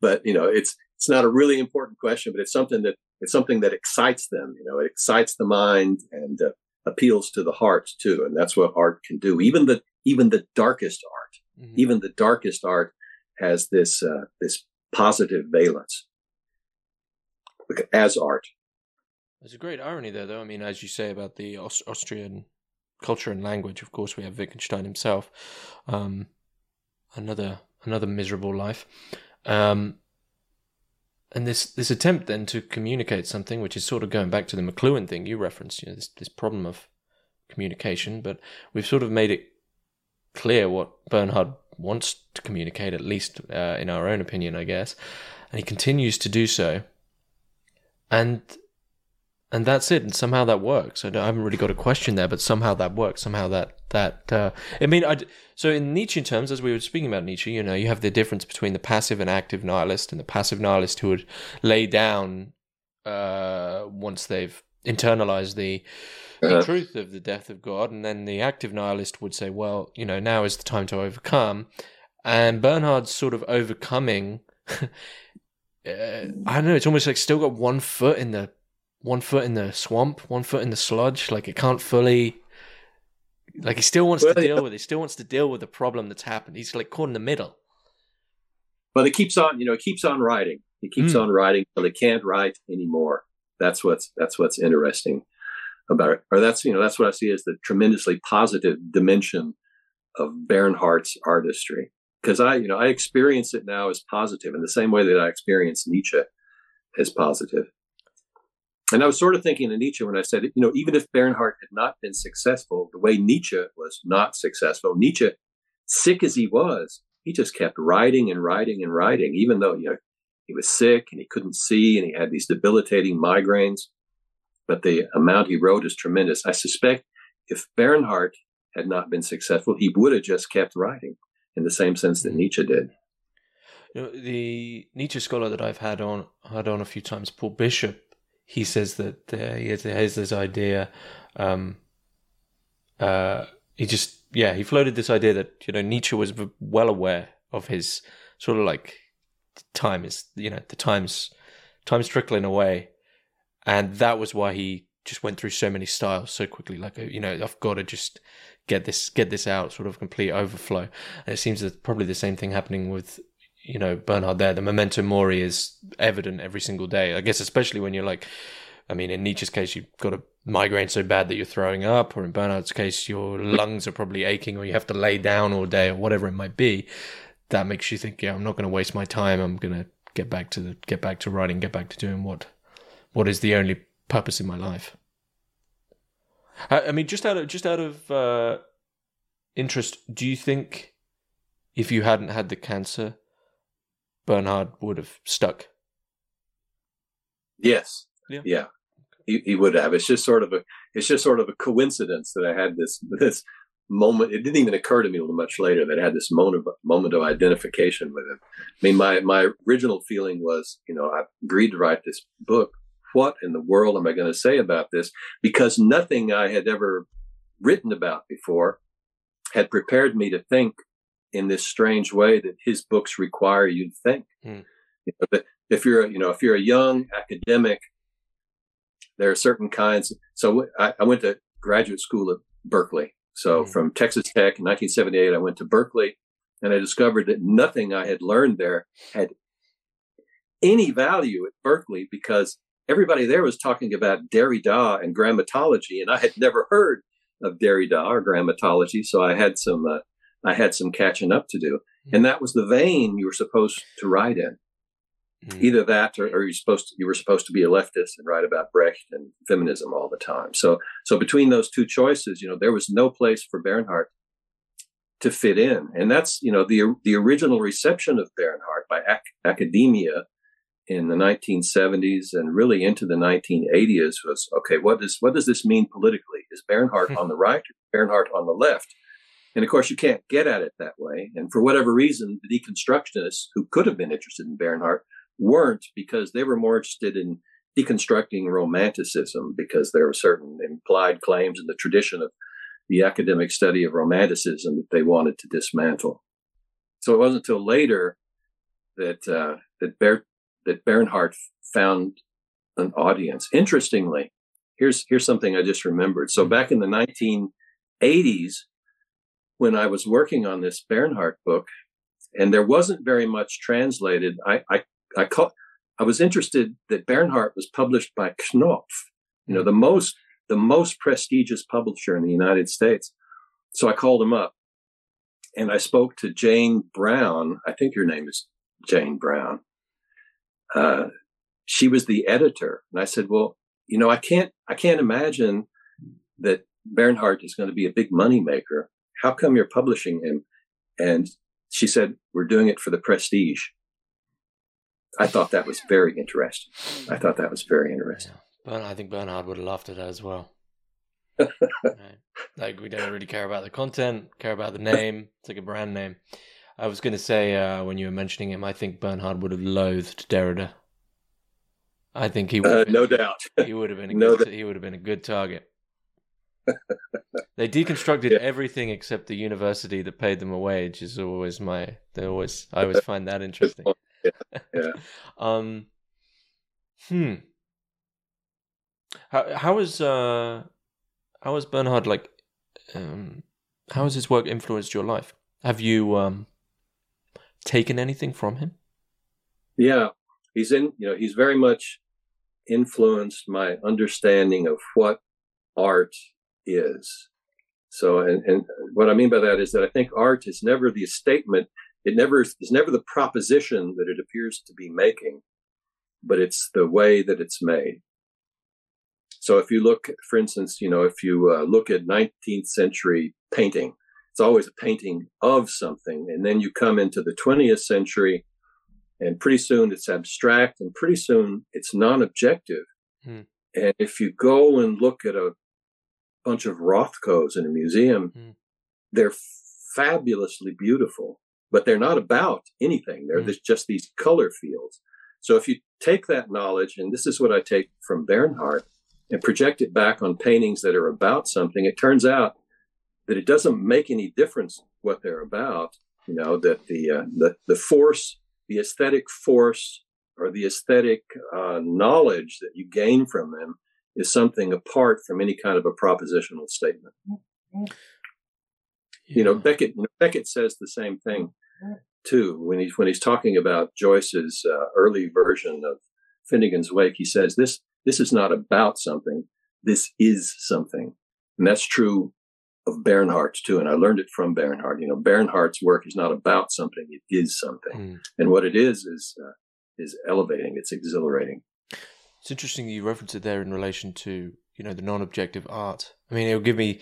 but you know, it's not a really important question, but it's something that excites them. You know, it excites the mind and appeals to the heart too, and that's what art can do. Even the darkest art, mm-hmm. even the darkest art has this this positive valence as art. There's a great irony there, though. I mean, as you say about the Austrian culture and language, of course, we have Wittgenstein himself. Another miserable life. And this attempt then to communicate something, which is sort of going back to the McLuhan thing you referenced, you know, this problem of communication, but we've sort of made it clear what Bernhard wants to communicate, at least in our own opinion, I guess. And he continues to do so. And that's it. And somehow that works. I haven't really got a question there, but somehow that works. Somehow so in Nietzsche terms, as we were speaking about Nietzsche, you know, you have the difference between the passive and active nihilist, and the passive nihilist who would lay down once they've internalized the truth of the death of God, and then the active nihilist would say, well, you know, now is the time to overcome. And Bernhard's sort of overcoming, I don't know, it's almost like still got one foot in the swamp, one foot in the sludge. Like it can't fully, like he still wants to deal with it. He still wants to deal with the problem that's happened. He's like caught in the middle. But it keeps on, you know, writing. He keeps on writing till he can't write anymore. That's what's interesting about it. Or that's what I see as the tremendously positive dimension of Bernhard's artistry. Because I experience it now as positive in the same way that I experience Nietzsche as positive. And I was sort of thinking of Nietzsche when I said, you know, even if Bernhard had not been successful, the way Nietzsche was not successful, Nietzsche, sick as he was, he just kept writing and writing and writing, even though, you know, he was sick and he couldn't see and he had these debilitating migraines. But the amount he wrote is tremendous. I suspect if Bernhard had not been successful, he would have just kept writing in the same sense that Nietzsche did. You know, the Nietzsche scholar that I've had on a few times, Paul Bishop, he says that he has this idea. He floated this idea that, you know, Nietzsche was well aware of his sort of like time is, you know, the time's trickling away, and that was why he just went through so many styles so quickly. Like, you know, I've got to just get this out, sort of complete overflow. And it seems that probably the same thing happening with, you know, Bernhard there. The memento mori is evident every single day, I guess, especially when you're like, I mean, in Nietzsche's case, you've got a migraine so bad that you're throwing up, or in Bernhard's case, your lungs are probably aching, or you have to lay down all day, or whatever it might be. That makes you think, yeah, I'm not going to waste my time. I'm going to get back to writing, get back to doing what is the only purpose in my life. I mean, just out of interest, do you think if you hadn't had the cancer, Bernhard would have stuck? Yes. Yeah. He would have. It's just sort of a coincidence that I had this moment. It didn't even occur to me until much later that I had this moment of identification with him. I mean, my original feeling was, you know, I agreed to write this book. What in the world am I going to say about this? Because nothing I had ever written about before had prepared me to think in this strange way that his books require you to think. You know, but if you're a young academic, there are certain kinds. So I went to graduate school at Berkeley. So from Texas Tech in 1978, I went to Berkeley, and I discovered that nothing I had learned there had any value at Berkeley, because everybody there was talking about Derrida and grammatology, and I had never heard of Derrida or grammatology. So I had some catching up to do. And that was the vein you were supposed to write in. Either that or you were supposed to be a leftist and write about Brecht and feminism all the time. So between those two choices, you know, there was no place for Bernhard to fit in. And that's, you know, the original reception of Bernhard by academia in the 1970s and really into the 1980s was, okay, what does this mean politically? Is Bernhard on the right or Bernhard on the left? And of course, you can't get at it that way. And for whatever reason, the deconstructionists who could have been interested in Bernhard weren't, because they were more interested in deconstructing Romanticism, because there were certain implied claims in the tradition of the academic study of Romanticism that they wanted to dismantle. So it wasn't until later that Bernhard found an audience. Interestingly, here's something I just remembered. So back in the 1980s, when I was working on this Bernhard book, and there wasn't very much translated, I was interested that Bernhard was published by Knopf, the most prestigious publisher in the United States. So I called him up, and I spoke to Jane Brown. I think her name is Jane Brown. She was the editor, and I said, "Well, I can't imagine that Bernhard is going to be a big moneymaker. How come you're publishing him?" And she said, "We're doing it for the prestige." I thought that was very interesting. I think Bernhard would have laughed at that as well. Right? Like, we don't really care about the content, care about the name. It's like a brand name. I was going to say, when you were mentioning him, I think Bernhard would have loathed Derrida. I think he would have been, no doubt. He would have been a good target. They deconstructed everything except the university that paid them a wage. Is always I always find that interesting. Yeah. How is Bernhard like? How has his work influenced your life? Have you taken anything from him? Yeah, he's very much influenced my understanding of what art is. So, and what I mean by that is that I think art is never the statement. It's never the proposition that it appears to be making, but it's the way that it's made. So if you look, for instance, look at 19th century painting, it's always a painting of something. And then you come into the 20th century, and pretty soon it's abstract, and pretty soon it's non-objective. Mm. And if you go and look at a bunch of Rothkos in a museum, they're fabulously beautiful, but they're not about anything. They're just these color fields. So if you take that knowledge, and this is what I take from Bernhard, and project it back on paintings that are about something, it turns out that it doesn't make any difference what they're about. That the force, the aesthetic force, or the aesthetic knowledge that you gain from them is something apart from any kind of a propositional statement. Yeah. Beckett says the same thing too when he's talking about Joyce's early version of Finnegan's Wake. He says this is not about something. This is something, and that's true of Bernhard's too. And I learned it from Bernhard. Bernhard's work is not about something; it is something, and what it is elevating. It's exhilarating. It's interesting you reference it there in relation to the non-objective art. I mean, it'll give me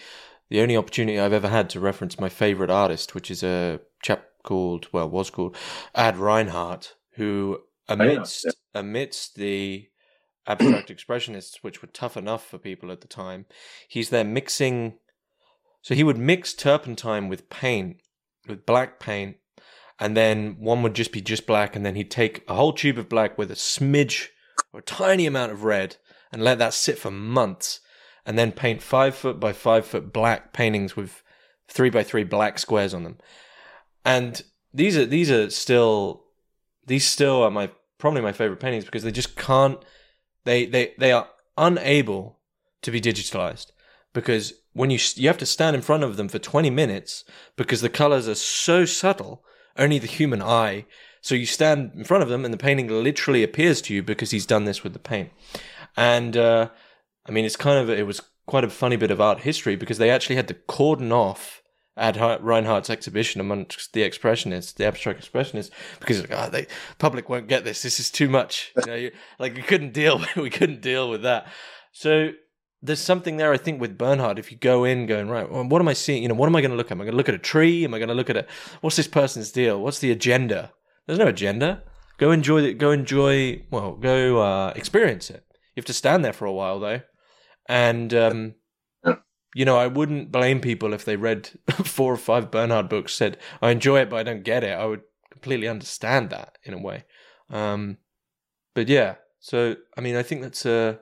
the only opportunity I've ever had to reference my favorite artist, which is a chap was called Ad Reinhardt, who amidst the abstract expressionists, which were tough enough for people at the time, he's there mixing. So he would mix turpentine with paint, with black paint, and then one would just be just black, and then he'd take a whole tube of black with a smidge or a tiny amount of red and let that sit for months, and then paint 5-foot by 5-foot black paintings with 3 by 3 black squares on them. And these are still probably my favorite paintings, because they just can't, they are unable to be digitalized, because when you have to stand in front of them for 20 minutes because the colors are so subtle, only the human eye. So you stand in front of them and the painting literally appears to you because he's done this with the paint. And, it was quite a funny bit of art history, because they actually had to cordon off Ad Reinhardt's exhibition amongst the expressionists, the abstract expressionists, because the public won't get this. This is too much. We couldn't deal with that. So there's something there, I think, with Bernhard. If you go in, right, well, what am I seeing? What am I going to look at? Am I going to look at a tree? Am I going to look at it? What's this person's deal? What's the agenda? There's no agenda. Go enjoy it. Go experience it. You have to stand there for a while though. And, I wouldn't blame people if they read 4 or 5 Bernhard books, said, I enjoy it, but I don't get it. I would completely understand that in a way. I think that's a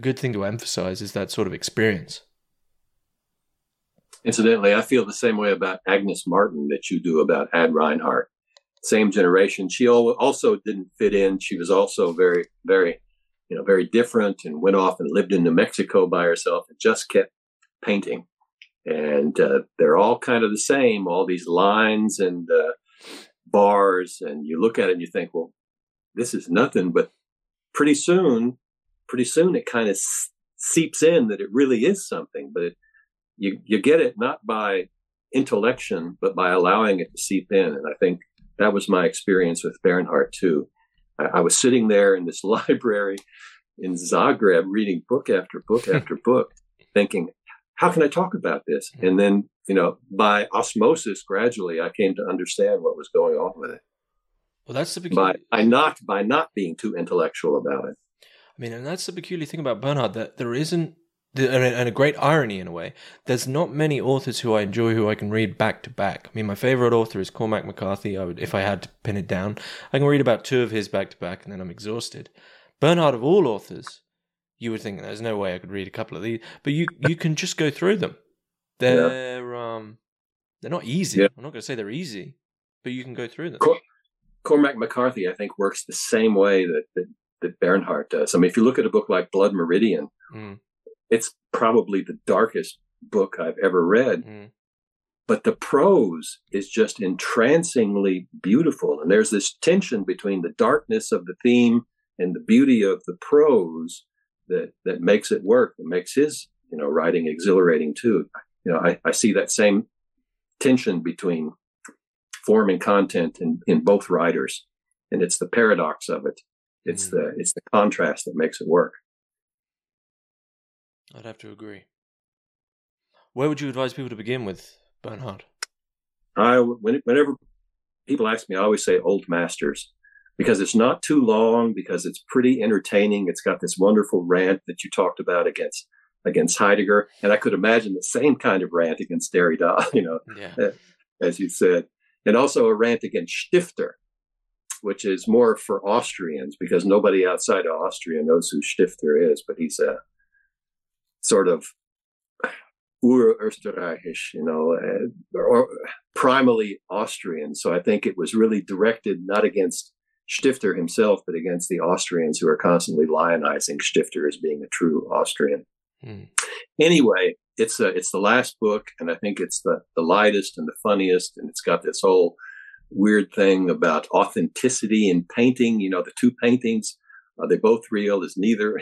good thing to emphasize, is that sort of experience. Incidentally, I feel the same way about Agnes Martin that you do about Ad Reinhardt. Same generation. She also didn't fit in. She was also very, very, very different, and went off and lived in New Mexico by herself and just kept painting. And they're all kind of the same, all these lines and bars. And you look at it and you think, well, this is nothing. But pretty soon it kind of seeps in that it really is something. But you get it not by intellection, but by allowing it to seep in. And I think that was my experience with Bernhard, too. I was sitting there in this library in Zagreb reading book after book after book, thinking, how can I talk about this? And then, by osmosis, gradually, I came to understand what was going on with it. Well, that's the peculiar... By not being too intellectual about it. I mean, and that's the peculiar thing about Bernhard, that there isn't, and a great irony in a way, there's not many authors who I enjoy who I can read back to back. I mean, my favorite author is Cormac McCarthy. I would, if I had to pin it down, I can read about two of his back to back and then I'm exhausted. Bernhard, of all authors, you would think there's no way I could read a couple of these, but you can just go through them. They're they're not easy. Yeah. I'm not going to say they're easy, but you can go through them. Cormac McCarthy, I think, works the same way that Bernhard does. I mean, if you look at a book like Blood Meridian, it's probably the darkest book I've ever read, but the prose is just entrancingly beautiful. And there's this tension between the darkness of the theme and the beauty of the prose that makes it work, that makes his, writing exhilarating too. I see that same tension between form and content in both writers. And it's the paradox of it. It's the contrast that makes it work. I'd have to agree. Where would you advise people to begin with Bernhard? Whenever people ask me, I always say Old Masters, because it's not too long, because it's pretty entertaining. It's got this wonderful rant that you talked about against Heidegger, and I could imagine the same kind of rant against Derrida, as you said, and also a rant against Stifter, which is more for Austrians, because nobody outside of Austria knows who Stifter is, but he's a sort of Ur-Österreichisch, or primarily Austrian. So I think it was really directed not against Stifter himself, but against the Austrians who are constantly lionizing Stifter as being a true Austrian. Anyway, it's the last book, and I think it's the lightest and the funniest, and it's got this whole weird thing about authenticity in painting. The two paintings, are they both real? Is neither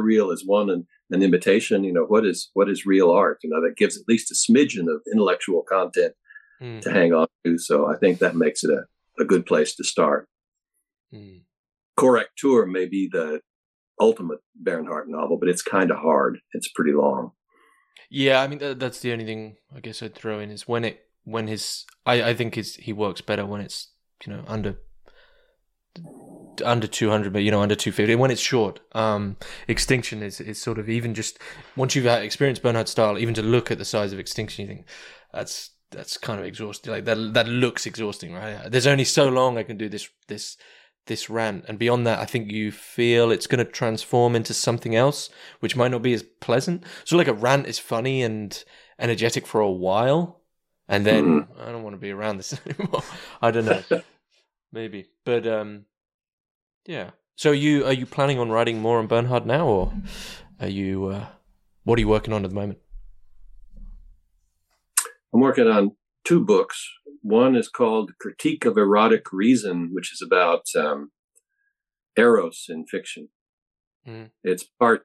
real as one and an imitation? What is real art? That gives at least a smidgen of intellectual content to hang on to. So I think that makes it a good place to start. Correcture may be the ultimate Bernhard novel, but it's kind of hard. It's pretty long. Yeah, I mean, that's the only thing I guess I'd throw in is I think he works better when it's, under 200, but under 250, when it's short. Extinction is sort of, even just once you've experienced Bernhard's style, even to look at the size of Extinction, you think that's kind of exhausting. Like that looks exhausting, right? There's only so long I can do this rant, and beyond that, I think you feel it's going to transform into something else, which might not be as pleasant. So, like, a rant is funny and energetic for a while, and then I don't want to be around this anymore. I don't know, maybe, but yeah. So, are you planning on writing more on Bernhard now, or are you? What are you working on at the moment? I'm working on two books. One is called Critique of Erotic Reason, which is about Eros in fiction. It's part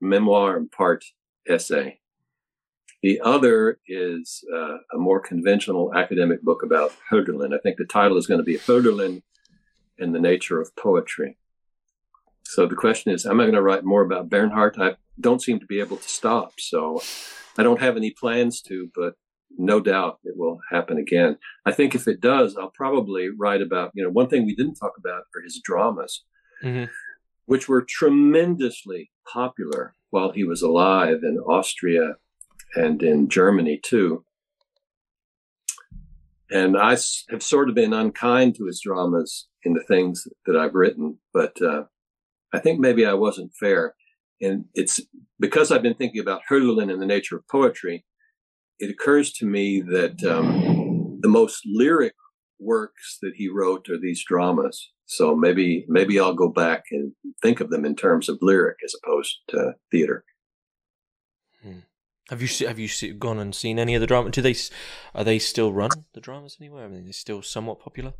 memoir and part essay. The other is a more conventional academic book about Hölderlin. I think the title is going to be Hölderlin and the Nature of Poetry. So the question is, am I going to write more about Bernhard? I don't seem to be able to stop, so I don't have any plans to, but no doubt it will happen again. I think if it does, I'll probably write about, one thing we didn't talk about are his dramas, which were tremendously popular while he was alive in Austria and in Germany too. And I have sort of been unkind to his dramas in the things that I've written, but I think maybe I wasn't fair. And it's because I've been thinking about Hölderlin and the Nature of Poetry, it occurs to me that the most lyric works that he wrote are these dramas. So maybe I'll go back and think of them in terms of lyric as opposed to theater. Have you gone and seen any of the drama? Are they still run, the dramas, anywhere? I mean, they're still somewhat popular?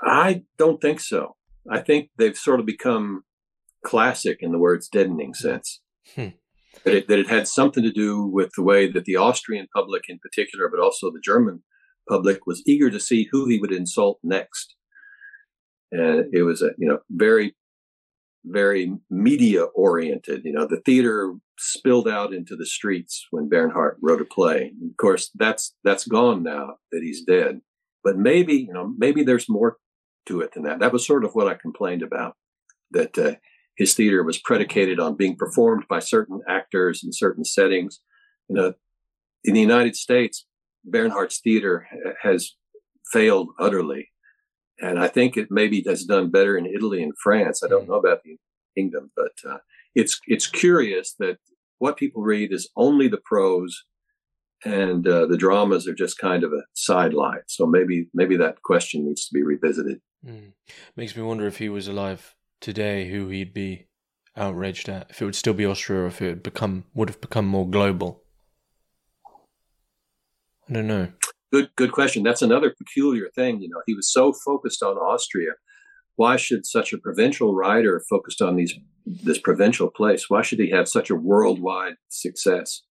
I don't think so. I think they've sort of become classic in the word's deadening sense. That it had something to do with the way that the Austrian public in particular, but also the German public, was eager to see who he would insult next. And it was a, very, very media oriented. The theater spilled out into the streets when Bernhard wrote a play. And of course, that's gone now that he's dead. But maybe there's more to it than that. That was sort of what I complained about, that his theater was predicated on being performed by certain actors in certain settings. In the United States, Bernhard's theater has failed utterly. And I think it maybe has done better in Italy and France. I don't know about the Kingdom, but it's curious that what people read is only the prose, and the dramas are just kind of a sideline. So maybe that question needs to be revisited. Makes me wonder if he was alive today, who he'd be outraged at, if it would still be Austria, or if it would have become more global. I don't know. Good question. That's another peculiar thing. He was so focused on Austria. Why should such a provincial writer focused on this provincial place? Why should he have such a worldwide success?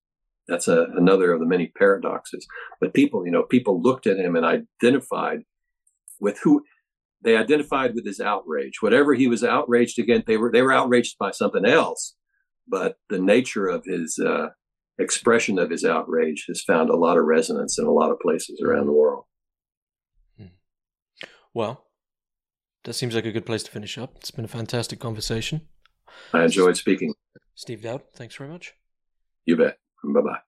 That's another of the many paradoxes. But people looked at him and identified with his outrage. Whatever he was outraged against, they were outraged by something else. But the nature of his expression of his outrage has found a lot of resonance in a lot of places around the world. Well, that seems like a good place to finish up. It's been a fantastic conversation. I enjoyed speaking. Steve Dowd, thanks very much. You bet. Bye-bye.